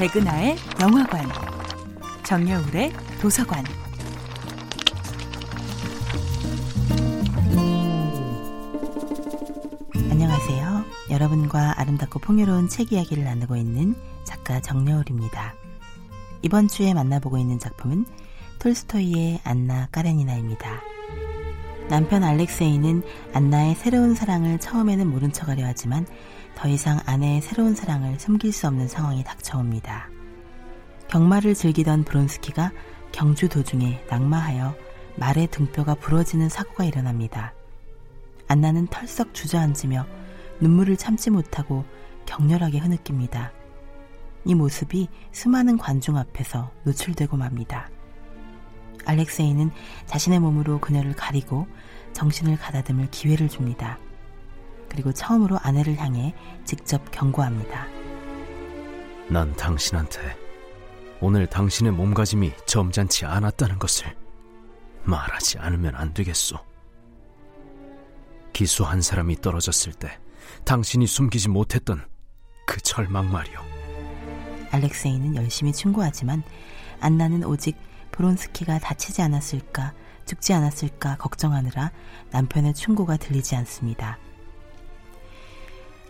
백은하의 영화관, 정여울의 도서관. 안녕하세요. 여러분과 아름답고 풍요로운 책 이야기를 나누고 있는 작가 정여울입니다. 이번 주에 만나보고 있는 작품은 톨스토이의 안나 까레니나입니다. 남편 알렉세이는 안나의 새로운 사랑을 처음에는 모른 척 하려 하지만 더 이상 아내의 새로운 사랑을 숨길 수 없는 상황이 닥쳐옵니다. 경마를 즐기던 브론스키가 경주 도중에 낙마하여 말의 등뼈가 부러지는 사고가 일어납니다. 안나는 털썩 주저앉으며 눈물을 참지 못하고 격렬하게 흐느낍니다. 이 모습이 수많은 관중 앞에서 노출되고 맙니다. 알렉세이는 자신의 몸으로 그녀를 가리고 정신을 가다듬을 기회를 줍니다. 그리고 처음으로 아내를 향해 직접 경고합니다. 난 당신한테 오늘 당신의 몸가짐이 점잖지 않았다는 것을 말하지 않으면 안 되겠소. 기수 한 사람이 떨어졌을 때 당신이 숨기지 못했던 그 절망 말이오. 알렉세이는 열심히 충고하지만 안나는 오직 브론스키가 다치지 않았을까, 죽지 않았을까 걱정하느라 남편의 충고가 들리지 않습니다.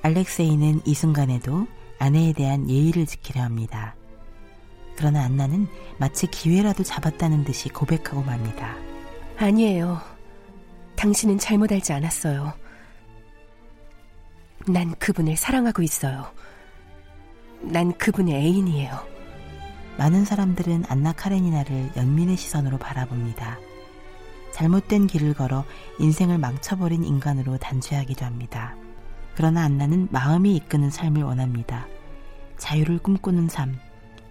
알렉세이는 이 순간에도 아내에 대한 예의를 지키려 합니다. 그러나 안나는 마치 기회라도 잡았다는 듯이 고백하고 맙니다. 아니에요. 당신은 잘못 알지 않았어요. 난 그분을 사랑하고 있어요. 난 그분의 애인이에요. 많은 사람들은 안나 카레니나를 연민의 시선으로 바라봅니다. 잘못된 길을 걸어 인생을 망쳐버린 인간으로 단죄하기도 합니다. 그러나 안나는 마음이 이끄는 삶을 원합니다. 자유를 꿈꾸는 삶,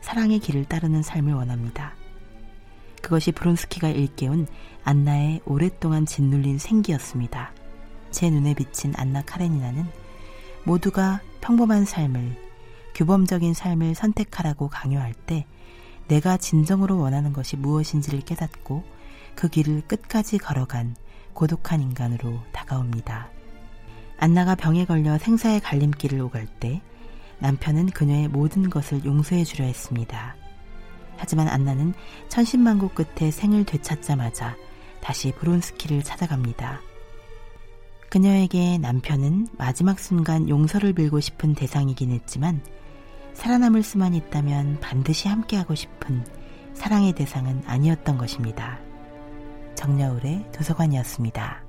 사랑의 길을 따르는 삶을 원합니다. 그것이 브론스키가 일깨운 안나의 오랫동안 짓눌린 생기였습니다. 제 눈에 비친 안나 카레니나는 모두가 평범한 삶을, 규범적인 삶을 선택하라고 강요할 때 내가 진정으로 원하는 것이 무엇인지를 깨닫고 그 길을 끝까지 걸어간 고독한 인간으로 다가옵니다. 안나가 병에 걸려 생사의 갈림길을 오갈 때 남편은 그녀의 모든 것을 용서해 주려 했습니다. 하지만 안나는 천신만고 끝에 생을 되찾자마자 다시 브론스키를 찾아갑니다. 그녀에게 남편은 마지막 순간 용서를 빌고 싶은 대상이긴 했지만 살아남을 수만 있다면 반드시 함께하고 싶은 사랑의 대상은 아니었던 것입니다. 정여울의 도서관이었습니다.